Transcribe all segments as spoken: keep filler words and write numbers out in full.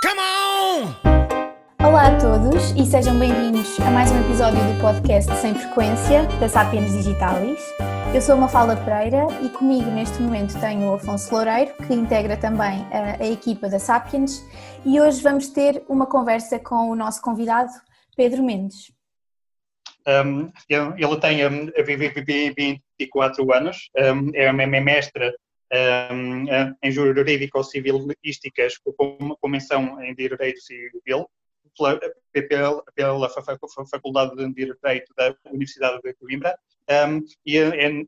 Come on! Olá a todos e sejam bem-vindos a mais um episódio do podcast Sem Frequência, da Sapiens Digitalis. Eu sou a Mafalda Pereira e comigo neste momento tenho o Afonso Loureiro, que integra também a, a equipa da Sapiens, e hoje vamos ter uma conversa com o nosso convidado, Pedro Mendes. Um, ele tem um, vinte e quatro anos, um, é mestre um, em Jurídico-Civilísticas com, com menção em Direito Civil pela, pela, pela Faculdade de Direito da Universidade de Coimbra. Um, e é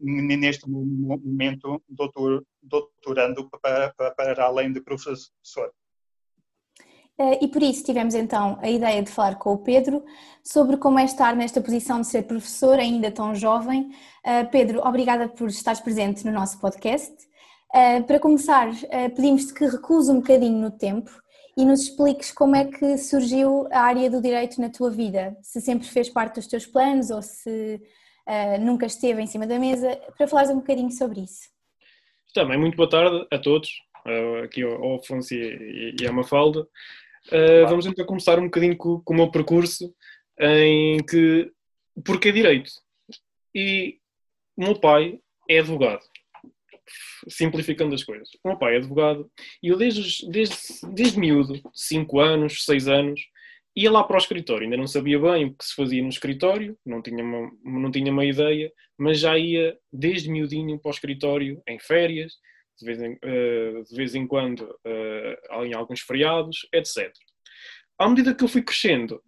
neste momento doutor, doutorando para, para, para além de professor. E por isso tivemos então a ideia de falar com o Pedro sobre como é estar nesta posição de ser professor ainda tão jovem. Uh, Pedro, obrigada por estares presente no nosso podcast. Uh, para começar, uh, pedimos-te que recuses um bocadinho no tempo e nos expliques como é que surgiu a área do direito na tua vida, se sempre fez parte dos teus planos ou se uh, nunca esteve em cima da mesa, para falares um bocadinho sobre isso. Também muito boa tarde a todos, uh, aqui ao Afonso e, e à Mafalda. Uh, vamos então começar um bocadinho com, com o meu percurso, em que, porque é direito? E o meu pai é advogado. Simplificando as coisas. O meu pai é advogado e eu desde, desde, desde miúdo, cinco anos, seis anos, ia lá para o escritório. Ainda não sabia bem o que se fazia no escritório, não tinha uma, não tinha uma ideia, mas já ia desde miudinho para o escritório em férias, de vez em, uh, de vez em quando uh, em alguns feriados, etcétera. À medida que eu fui crescendo,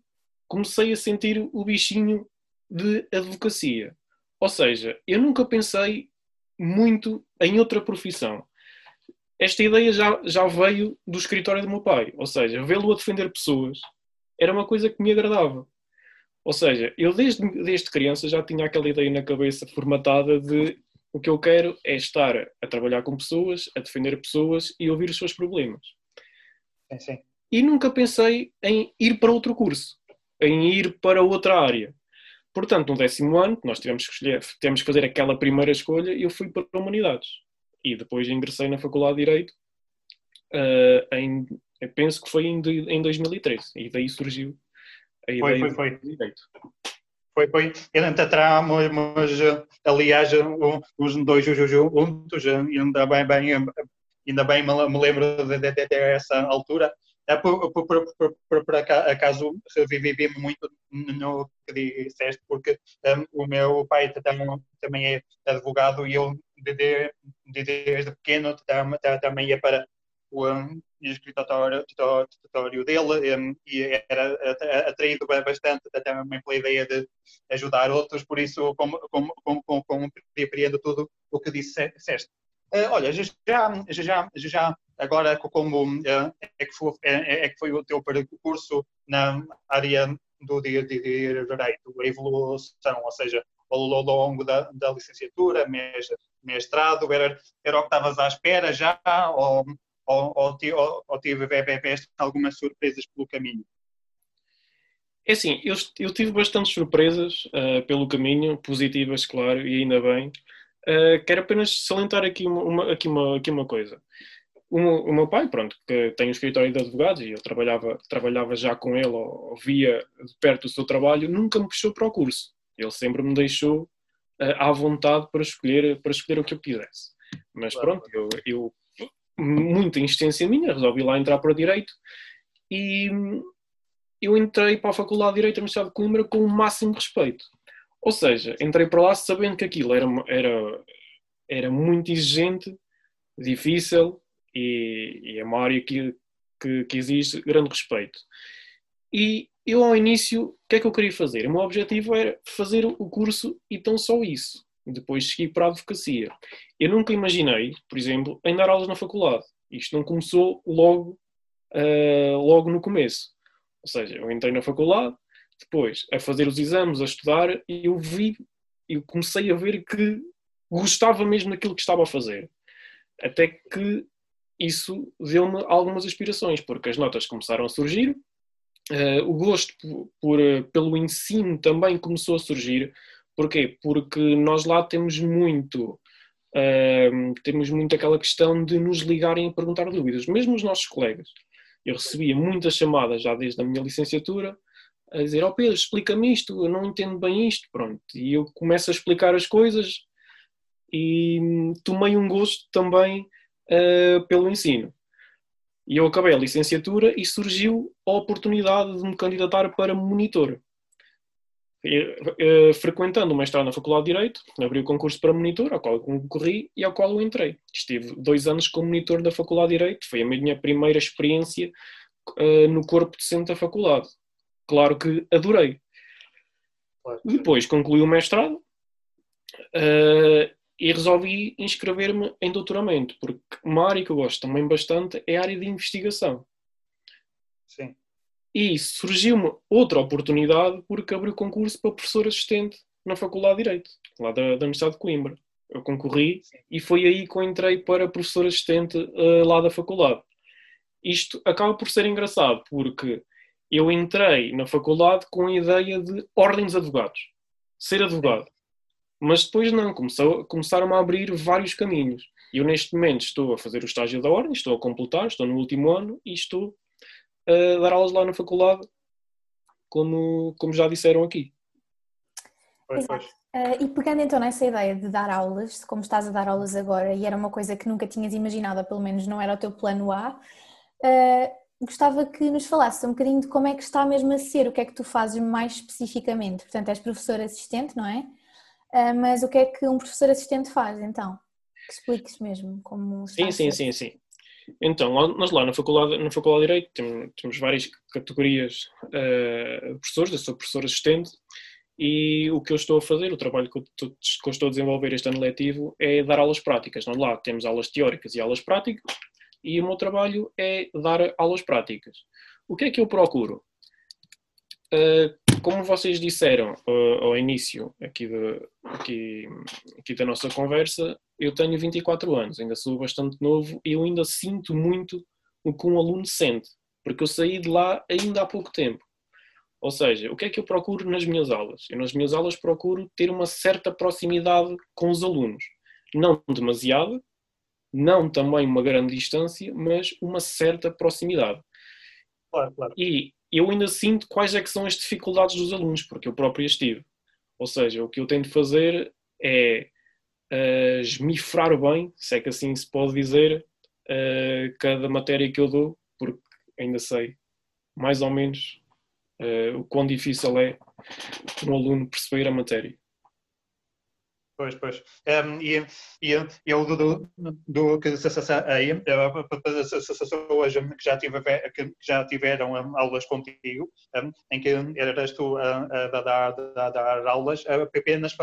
comecei a sentir o bichinho de advocacia. Ou seja, eu nunca pensei muito em outra profissão. Esta ideia já, já veio do escritório do meu pai, ou seja, vê-lo a defender pessoas era uma coisa que me agradava. Ou seja, eu desde, desde criança já tinha aquela ideia na cabeça formatada de o que eu quero é estar a trabalhar com pessoas, a defender pessoas e ouvir os seus problemas. Sim, sim. E nunca pensei em ir para outro curso, em ir para outra área. Portanto, no décimo ano, nós tivemos que, escolher, tivemos que fazer aquela primeira escolha e eu fui para Humanidades. E depois ingressei na Faculdade de Direito, uh, em, penso que foi em, em dois mil e treze. E daí surgiu a ideia foi, foi, foi. de Direito. Foi, foi. Eu não te tramo, mas aliás, os dois juntos, ainda bem, bem, ainda bem me lembro dessa altura. Por, por, por, por, por, por acaso revivi muito no que disseste, porque um, o meu pai também é advogado e eu desde, desde pequeno também ia para o um, escritório, escritório dele um, e era atraído bastante também pela ideia de ajudar outros, por isso compreendo tudo o que disseste. Uh, olha, já, já, já agora como uh, é, que foi, é, é que foi o teu percurso na área do direito, a evolução, ou seja, ao longo da, da licenciatura, mestrado, era, era o que estavas à espera já, ou, ou, ou, ou, ou tiveste algumas surpresas pelo caminho? É assim, eu, eu tive bastantes surpresas uh, pelo caminho, positivas, claro, e ainda bem. Uh, quero apenas salientar aqui uma, uma, aqui uma, aqui uma coisa. O, o meu pai, pronto, que tem um escritório de advogados e eu trabalhava, trabalhava já com ele, ou, ou via de perto o seu trabalho, nunca me puxou para o curso. Ele sempre me deixou uh, à vontade para escolher, para escolher o que eu quisesse. Mas pronto, eu, eu muita insistência minha, resolvi lá entrar para Direito e eu entrei para a Faculdade de Direito da Universidade de Coimbra com o máximo respeito. Ou seja, entrei para lá sabendo que aquilo era, era, era muito exigente, difícil e, e é uma área que, que, que exige grande respeito. E eu ao início, o que é que eu queria fazer? O meu objetivo era fazer o curso e tão só isso. Depois segui para a advocacia. Eu nunca imaginei, por exemplo, em dar aulas na faculdade. Isto não começou logo, uh, logo no começo. Ou seja, eu entrei na faculdade, depois a fazer os exames, a estudar, e eu vi, eu comecei a ver que gostava mesmo daquilo que estava a fazer. Até que isso deu-me algumas inspirações, porque as notas começaram a surgir, uh, o gosto por, por, pelo ensino também começou a surgir. Porquê? Porque nós lá temos muito, uh, temos muito aquela questão de nos ligarem a perguntar dúvidas, mesmo os nossos colegas. Eu recebia muitas chamadas já desde a minha licenciatura a dizer, ó Pedro, explica-me isto, eu não entendo bem isto, pronto. E eu começo a explicar as coisas e tomei um gosto também uh, pelo ensino. E eu acabei a licenciatura e surgiu a oportunidade de me candidatar para monitor. Eu, uh, frequentando o mestrado na Faculdade de Direito, abri o concurso para monitor, ao qual eu concorri e ao qual eu entrei. Estive dois anos como monitor da Faculdade de Direito, foi a minha primeira experiência uh, no corpo docente da faculdade. Claro que adorei. Depois concluí o mestrado uh, e resolvi inscrever-me em doutoramento, porque uma área que eu gosto também bastante é a área de investigação. Sim. E surgiu-me outra oportunidade porque abri o concurso para professor assistente na Faculdade de Direito, lá da, da Universidade de Coimbra. Eu concorri Sim. e foi aí que eu entrei para professor assistente uh, lá da faculdade. Isto acaba por ser engraçado, porque eu entrei na faculdade com a ideia de ordem dos advogados, ser advogado. Mas depois não, começou, começaram a abrir vários caminhos. Eu neste momento estou a fazer o estágio da ordem, estou a completar, estou no último ano e estou a dar aulas lá na faculdade, como, como já disseram aqui. Exato. Uh, e pegando então nessa ideia de dar aulas, como estás a dar aulas agora, e era uma coisa que nunca tinhas imaginado, pelo menos não era o teu plano A, uh, gostava que nos falasses um bocadinho de como é que está mesmo a ser, o que é que tu fazes mais especificamente. Portanto, és professor assistente, não é? Uh, mas o que é que um professor assistente faz, então? Que expliques mesmo como está a ser. Sim, sim, sim, sim. Então, nós lá na Faculdade, na Faculdade de Direito temos, temos várias categorias uh, de professores, eu sou professor assistente e o que eu estou a fazer, o trabalho que eu, estou, que eu estou a desenvolver este ano letivo é dar aulas práticas. Nós lá temos aulas teóricas e aulas práticas. E o meu trabalho é dar aulas práticas. O que é que eu procuro? Uh, como vocês disseram uh, ao início aqui, de, aqui, aqui da nossa conversa, eu tenho vinte e quatro anos, ainda sou bastante novo e eu ainda sinto muito o que um aluno sente, porque eu saí de lá ainda há pouco tempo. Ou seja, o que é que eu procuro nas minhas aulas? Eu nas minhas aulas procuro ter uma certa proximidade com os alunos, não demasiado, não também uma grande distância, mas uma certa proximidade. Claro, claro. E eu ainda sinto quais é que são as dificuldades dos alunos, porque eu próprio as tive. Ou seja, o que eu tenho de fazer é uh, esmifrar bem, se é que assim se pode dizer, uh, cada matéria que eu dou, porque ainda sei mais ou menos uh, o quão difícil é um aluno perceber a matéria. Pois, pois. Um, e, e eu do, do que aí, as pessoas que já, tiver, que já tiveram um, aulas contigo, um, em que eras tu a, a, a, a dar aulas, apenas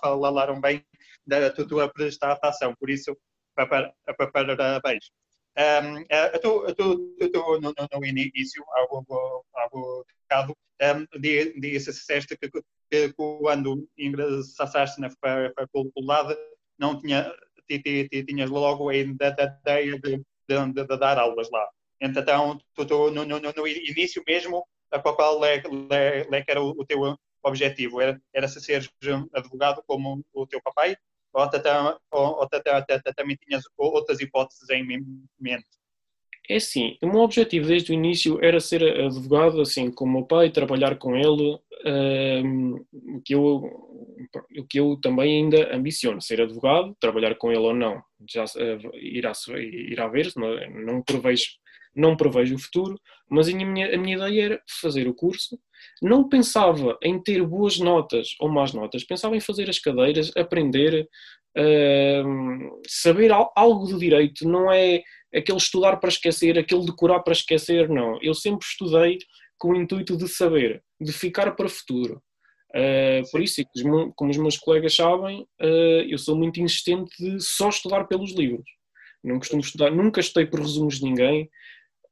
falaram bem da tua prestação, por isso, parabéns. Um, eu estou no, no início, há um bocado, um, disseste que, que quando ingressaste na faculdade não tinha, tinhas logo a ideia de, de, de, de dar aulas lá. Então, estou no, no, no início mesmo, qual é, é que era o teu objetivo? Era, era ser advogado como o teu papai? Ou também tinhas outras hipóteses em mente? É sim, o meu objetivo desde o início era ser advogado, assim como o meu pai, trabalhar com ele, um, que eu, que eu também ainda ambiciono, ser advogado, trabalhar com ele ou não, já uh, irá, irá ver, não, não, prevejo, não prevejo o futuro, mas a minha, a minha ideia era fazer o curso. Não pensava em ter boas notas ou más notas, pensava em fazer as cadeiras, aprender, uh, saber algo de direito, não é aquele estudar para esquecer, aquele decorar para esquecer, não. Eu sempre estudei com o intuito de saber, de ficar para o futuro. Uh, por isso, como os meus colegas sabem, uh, eu sou muito insistente de só estudar pelos livros. Não costumo estudar, nunca estudei por resumos de ninguém.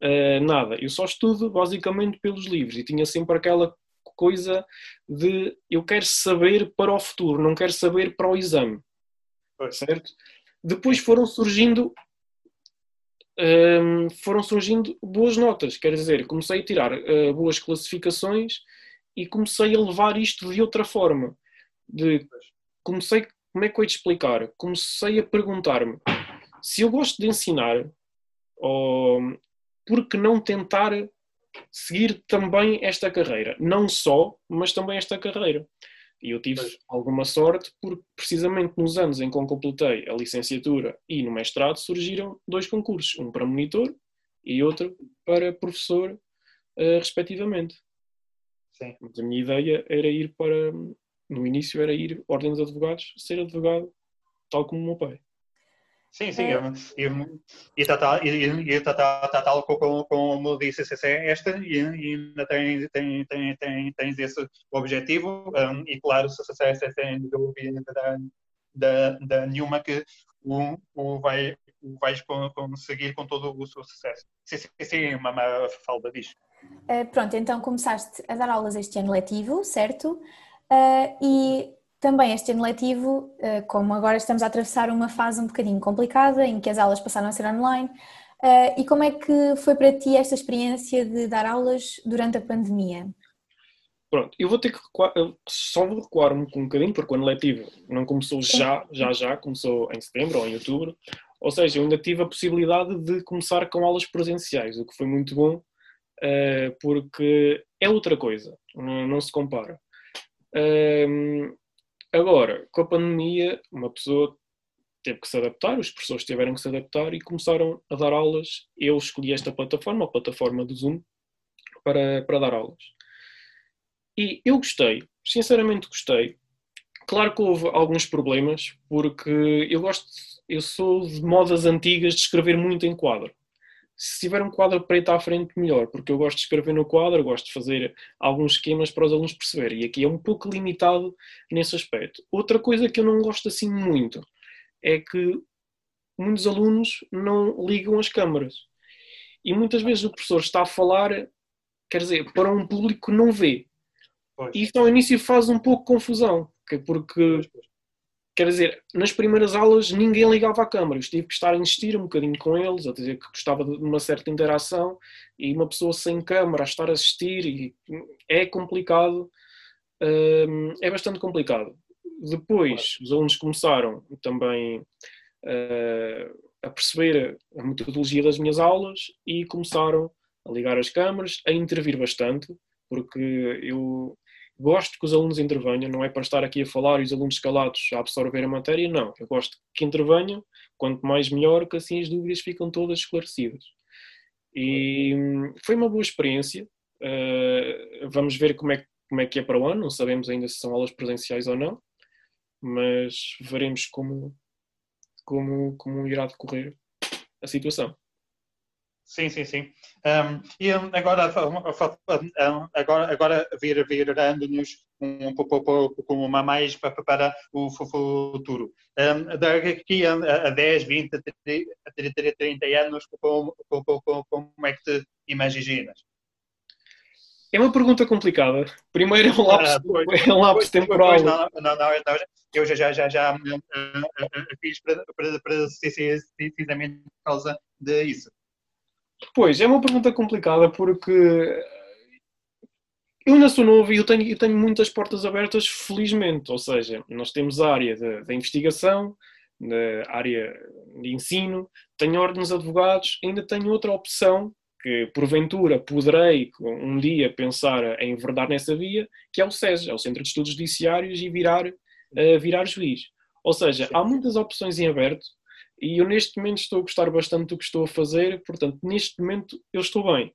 Uh, nada, eu só estudo basicamente pelos livros e tinha sempre aquela coisa de eu quero saber para o futuro, não quero saber para o exame, certo? Depois foram surgindo, um, foram surgindo boas notas, quer dizer, comecei a tirar uh, boas classificações e comecei a levar isto de outra forma, de, comecei, como é que eu ia te explicar? Comecei a perguntar-me se eu gosto de ensinar ou por que não tentar seguir também esta carreira? Não só, mas também esta carreira. E eu tive pois. alguma sorte porque precisamente nos anos em que eu completei a licenciatura e no mestrado surgiram dois concursos, um para monitor e outro para professor, uh, respectivamente. Sim. Mas a minha ideia era ir para, no início era ir Ordem dos Advogados, ser advogado tal como o meu pai. Sim, sim, e tal como disse, é esta, e ainda tens, tens, tens, tens esse objetivo, um, e claro, se essa é da da nenhuma que o, o, vai, o vais conseguir com todo o seu sucesso. Sim, sim, sim, uma falda diz. Uh, pronto, então começaste a dar aulas este ano letivo, certo? Uh, e... Também este ano letivo, como agora estamos a atravessar uma fase um bocadinho complicada, em que as aulas passaram a ser online, e como é que foi para ti esta experiência de dar aulas durante a pandemia? Pronto, eu vou ter que recuar, só vou recuar um bocadinho, porque o ano letivo não começou já, já, já, começou em setembro ou em outubro, ou seja, eu ainda tive a possibilidade de começar com aulas presenciais, o que foi muito bom, porque é outra coisa, não se compara. Agora, com a pandemia, uma pessoa teve que se adaptar, os professores tiveram que se adaptar e começaram a dar aulas. Eu escolhi esta plataforma, a plataforma do Zoom, para, para dar aulas. E eu gostei, sinceramente gostei. Claro que houve alguns problemas, porque eu gosto, eu sou de modas antigas de escrever muito em quadro. Se tiver um quadro preto à frente, melhor, porque eu gosto de escrever no quadro, gosto de fazer alguns esquemas para os alunos perceberem, e aqui é um pouco limitado nesse aspecto. Outra coisa que eu não gosto assim muito é que muitos alunos não ligam as câmaras, e muitas vezes o professor está a falar, quer dizer, para um público que não vê, e isso ao início faz um pouco confusão, porque... Quer dizer, nas primeiras aulas ninguém ligava à câmara, eu tive que estar a insistir um bocadinho com eles, a dizer que gostava de uma certa interação, e uma pessoa sem câmara a estar a assistir, e é complicado, é bastante complicado. Depois os alunos começaram também a perceber a metodologia das minhas aulas e começaram a ligar as câmaras, a intervir bastante, porque eu... Gosto que os alunos intervenham, não é para estar aqui a falar e os alunos calados a absorver a matéria, não. Eu gosto que intervenham, quanto mais melhor, que assim as dúvidas ficam todas esclarecidas. E foi uma boa experiência, uh, vamos ver como é, como é que é para o ano, não sabemos ainda se são aulas presenciais ou não, mas veremos como, como, como irá decorrer a situação. Sim, sim, sim. Um, e agora, agora, agora vir, virando-nos um pouco como uma mais para o futuro. Um, daqui a dez, vinte, trinta anos, como, como, como é que te imaginas? É uma pergunta complicada. Primeiro é um lapso, é um lapso temporal. Não, não, não, eu já, já, já, já fiz precisamente por causa disso. Pois, é uma pergunta complicada porque eu ainda sou novo e eu tenho, eu tenho muitas portas abertas, felizmente, ou seja, nós temos a área da investigação, a área de ensino, tenho ordens de advogados, ainda tenho outra opção que porventura poderei um dia pensar em enverdar nessa via, que é o SES, é o Centro de Estudos Judiciários e virar, virar juiz. Ou seja, há muitas opções em aberto. E eu neste momento estou a gostar bastante do que estou a fazer, portanto, neste momento eu estou bem.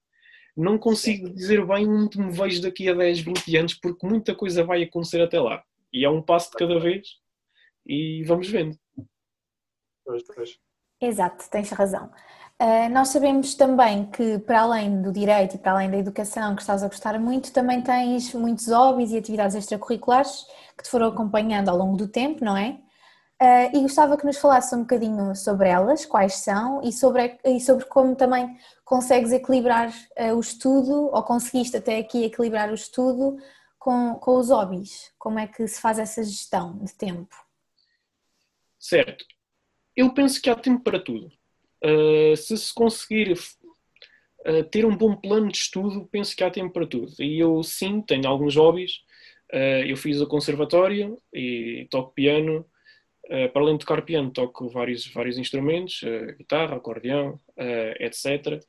Não consigo dizer bem onde me vejo daqui a dez, vinte anos, porque muita coisa vai acontecer até lá. E é um passo de cada vez e vamos vendo. Exato, tens razão. Uh, nós sabemos também que, para além do direito e para além da educação, que estás a gostar muito, também tens muitos hobbies e atividades extracurriculares que te foram acompanhando ao longo do tempo, não é? Uh, e gostava que nos falasse um bocadinho sobre elas, quais são, e sobre, e sobre como também consegues equilibrar uh, o estudo, ou conseguiste até aqui equilibrar o estudo com, com os hobbies. Como é que se faz essa gestão de tempo? Certo. Eu penso que há tempo para tudo. Uh, se se conseguir uh, ter um bom plano de estudo, penso que há tempo para tudo. E eu sim, tenho alguns hobbies. Uh, eu fiz o conservatório e toco piano. Uh, para além de tocar piano, toco vários, vários instrumentos, uh, guitarra, acordeão, uh, etcétera.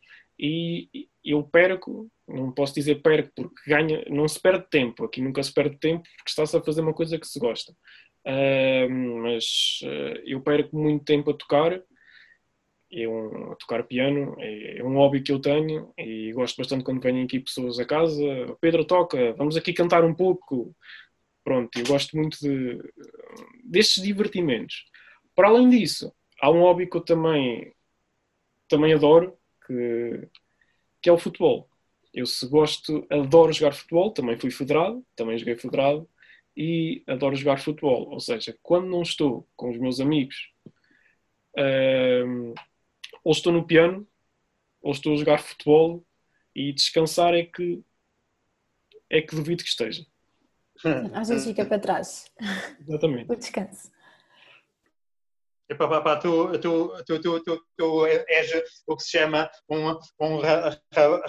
e eu perco, não posso dizer perco porque ganho, não se perde tempo, aqui nunca se perde tempo porque está-se a fazer uma coisa que se gosta, uh, mas uh, eu perco muito tempo a tocar, eu, a tocar piano, é, é um hobby que eu tenho e gosto bastante quando vêm aqui pessoas a casa, Pedro toca, vamos aqui cantar um pouco, pronto, eu gosto muito de, destes divertimentos. Para além disso, há um hobby que eu também, também adoro, que, que é o futebol. Eu se gosto, adoro jogar futebol, também fui federado, também joguei federado, e adoro jogar futebol. Ou seja, quando não estou com os meus amigos, hum, ou estou no piano, ou estou a jogar futebol, e descansar é que, é que duvido que esteja. Às vezes fica para trás. Exatamente. O descanso. Epá, pá, pá, tu, tu, tu, tu, tu, tu és o que se chama um, um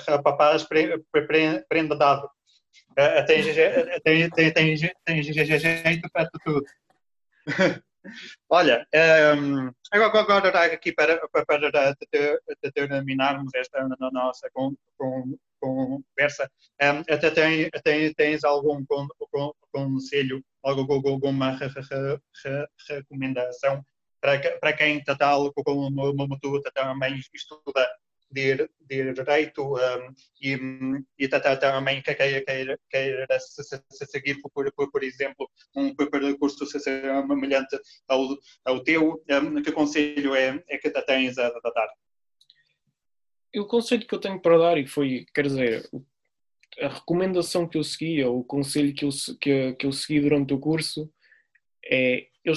rapaz prendado. Uh, tens, tens, tens, tens jeito para tudo. Olha, um, agora, agora aqui para, para, para terminarmos esta nossa com, com, conversa, um, até tem, tem, tens algum con, con, conselho, alguma re, re, re, recomendação? Para quem, tal como tu, também estuda direito e também queira seguir, por exemplo, um percurso semelhante ao teu, que conselho é que tens a dar? O conselho que eu tenho para dar, e foi, quer dizer, a recomendação que eu segui, ou o conselho que eu, que, que eu segui durante o curso, é... Eu,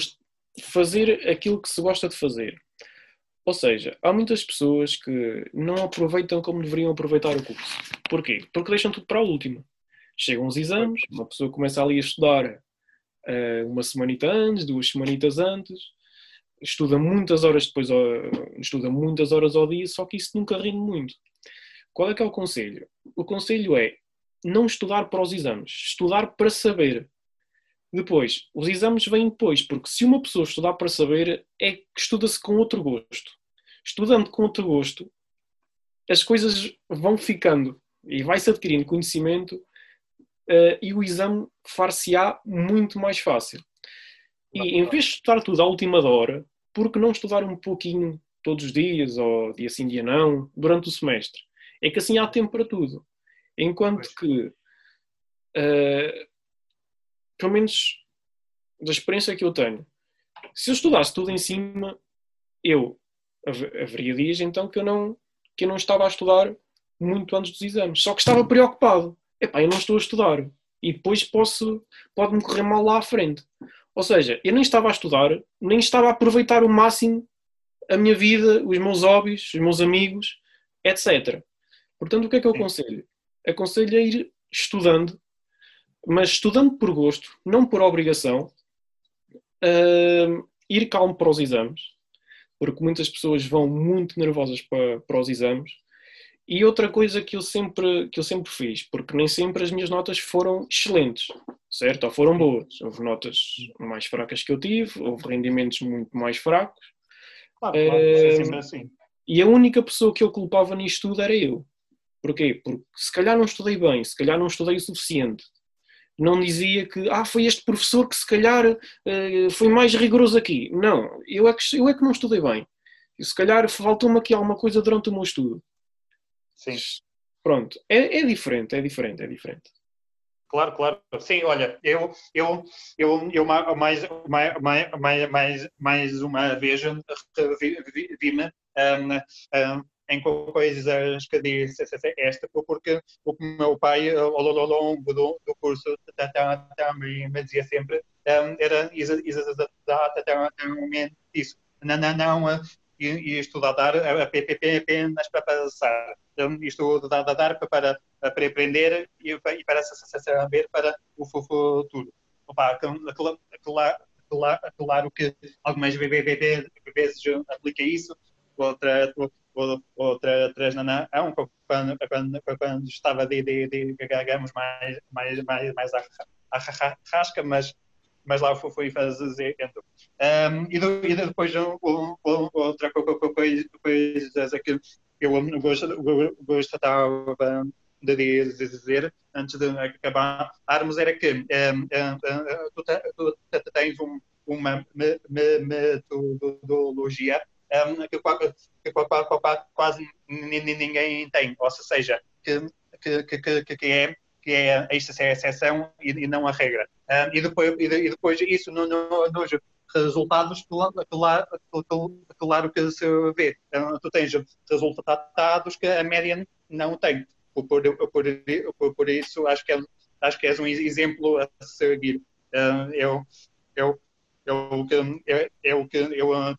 fazer aquilo que se gosta de fazer. Ou seja, há muitas pessoas que não aproveitam como deveriam aproveitar o curso. Porquê? Porque deixam tudo para a última. Chegam os exames, uma pessoa começa ali a estudar uh, uma semanita antes, duas semanitas antes, estuda muitas horas depois, uh, estuda muitas horas ao dia, só que isso nunca rende muito. Qual é que é o conselho? O conselho é não estudar para os exames, estudar para saber. Depois, os exames vêm depois, porque se uma pessoa estudar para saber, é que estuda-se com outro gosto. Estudando com outro gosto, as coisas vão ficando e vai-se adquirindo conhecimento uh, e o exame far-se-á muito mais fácil. E em vez de estudar tudo à última hora, por que não estudar um pouquinho todos os dias, ou dia sim, dia não, durante o semestre? É que assim há tempo para tudo. Enquanto que... Uh, pelo menos da experiência que eu tenho, se eu estudasse tudo em cima, eu haveria dias então que eu não, que eu não estava a estudar muito antes dos exames, só que estava preocupado, epá, eu não estou a estudar e depois posso, pode-me correr mal lá à frente, ou seja, eu nem estava a estudar, nem estava a aproveitar o máximo a minha vida, os meus hobbies, os meus amigos, etcétera. Portanto, o que é que eu aconselho? Aconselho a ir estudando, mas estudando por gosto, não por obrigação, uh, ir calmo para os exames, porque muitas pessoas vão muito nervosas para, para os exames. E outra coisa que eu, sempre, que eu sempre fiz, porque nem sempre as minhas notas foram excelentes, certo? Ou foram boas. Houve notas mais fracas que eu tive, houve rendimentos muito mais fracos. Claro, claro, é sempre assim. E a única pessoa que eu culpava nisto tudo era eu. Porquê? Porque se calhar não estudei bem, se calhar não estudei o suficiente. Não dizia que, ah, foi este professor que se calhar uh, foi mais rigoroso aqui. Não, eu é que, eu é que não estudei bem. E, se calhar faltou-me aqui alguma coisa durante o meu estudo. Sim. Pronto, é, é diferente, é diferente, é diferente. Claro, claro. Sim, olha, eu, eu, eu, eu mais, mais, mais, mais uma vez vi-me... Um, um, em coisas que disse esta, porque o meu pai ao longo do, do curso também me dizia sempre um, era exatamente isso, não, não, não estudar apenas para passar, estudar para aprender e para saber para o futuro. Claro que algumas vezes aplica isso, outra outra três nanã, quando, quando, quando estava de, de, de, de digamos, mais, mais, mais, mais a, a, a rasca, mas, mas lá fui fazer. Um, e, do, e depois um, um, outra coisa, coisa que, eu gostava de dizer, antes de acabarmos, era que tu tens uma metodologia que quase ninguém tem, ou seja, que é que é a exceção e não a regra. E depois, e depois isso no, no, nos resultados, claro, claro que se vê. Tu tens resultados que a média não tem. Por, por, por isso, acho que, é, acho que és um exemplo a seguir. Eu, eu, eu, eu, eu, eu tenho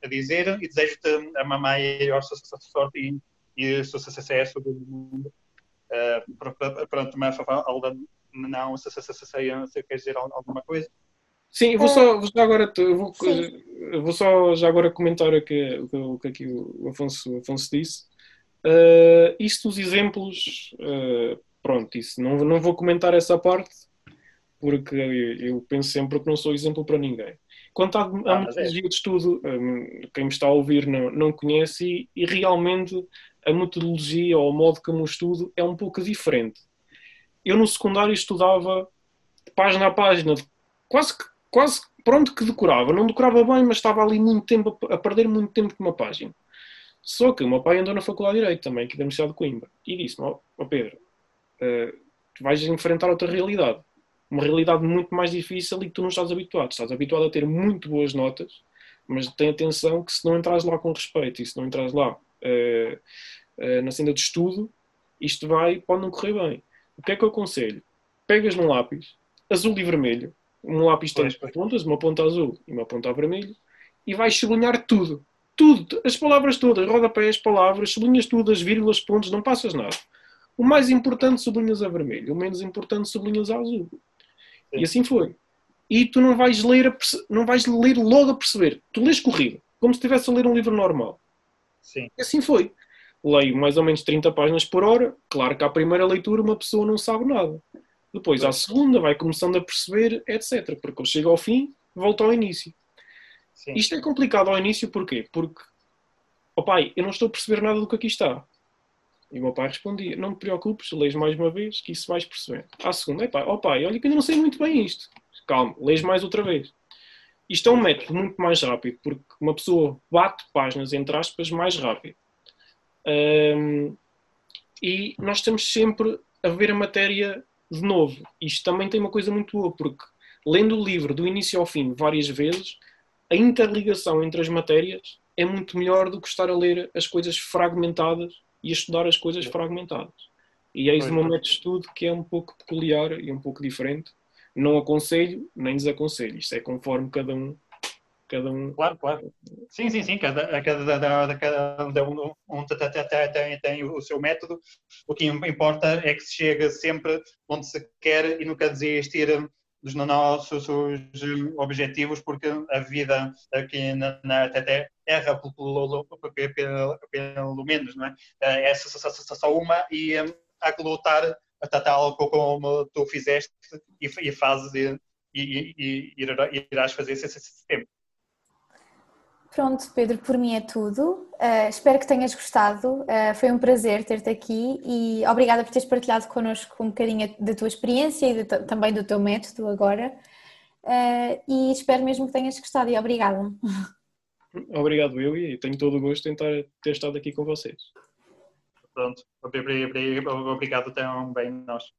a dizer e desejo-te a maior sorte e, e sucesso do mundo. Uh, pronto, mas Mafalda, não sei se, se, se, se queres dizer alguma coisa. Sim, vou só, vou só agora vou, vou só já agora comentar o que, o que aqui o Afonso, o Afonso disse. Uh, isto, os exemplos, uh, pronto, isso, não, não vou comentar essa parte, porque eu penso sempre que não sou exemplo para ninguém. Quanto à ah, metodologia é. de estudo, um, quem me está a ouvir não, não conhece e, e realmente a metodologia ou o modo como eu estudo é um pouco diferente. Eu no secundário estudava de página a página, quase, quase pronto que decorava. Não decorava bem, mas estava ali muito tempo a perder muito tempo com uma página. Só que o meu pai andou na Faculdade de Direito também, aqui da Universidade de Coimbra, e disse-me, ó oh, Pedro, uh, tu vais enfrentar outra realidade. Uma realidade muito mais difícil e que tu não estás habituado. Estás habituado a ter muito boas notas, mas tem atenção que se não entras lá com respeito e se não entras lá Uh, uh, na senda de estudo, isto vai, pode não correr bem. O que é que eu aconselho? Pegas num lápis, azul e vermelho, um lápis tem duas pontas, uma ponta azul e uma ponta vermelha, e vais sublinhar tudo, tudo, as palavras todas, rodapés, palavras, sublinhas tudo, as vírgulas, pontos, não passas nada. O mais importante sublinhas a vermelho, o menos importante sublinhas a azul. Sim. E assim foi. E tu não vais ler, perce- não vais ler logo a perceber, tu lês corrido, como se estivesse a ler um livro normal. Sim. E assim foi. Leio mais ou menos trinta páginas por hora. Claro que à primeira leitura uma pessoa não sabe nada. Depois, à segunda, vai começando a perceber, etcétera. Porque eu chego ao fim, volto ao início. Sim. Isto é complicado ao início, porquê? Porque, ó pai, eu não estou a perceber nada do que aqui está. E o meu pai respondia, não te preocupes, lês mais uma vez, que isso vais perceber. À segunda, ó pai, olha que ainda não sei muito bem isto. Calma, lês mais outra vez. Isto é um método muito mais rápido, porque uma pessoa bate páginas, entre aspas, mais rápido. Um, e nós estamos sempre a ver a matéria de novo. Isto também tem uma coisa muito boa, porque lendo o livro do início ao fim várias vezes, a interligação entre as matérias é muito melhor do que estar a ler as coisas fragmentadas e a estudar as coisas fragmentadas. E eis um método de estudo que é um pouco peculiar e um pouco diferente. Não aconselho, nem desaconselho. Isto é conforme cada um... Cada um... Claro, claro. Sim, sim, sim. Cada, cada, cada um, um tem, tem o seu método. O que importa é que se chega sempre onde se quer e nunca desistir dos nossos objetivos, porque a vida aqui na, na Terra, pelo, pelo, pelo menos, não é? É só uma e há que lutar tal como tu fizeste e fazes e, e, e irás fazer esse sistema. Pronto, Pedro, por mim é tudo. Uh, espero que tenhas gostado. Uh, foi um prazer ter-te aqui e obrigada por teres partilhado connosco um bocadinho da tua experiência e de, também do teu método agora. Uh, e espero mesmo que tenhas gostado e obrigada. Obrigado eu e tenho todo o gosto em ter, ter estado aqui com vocês. Pronto, obrigado também nós.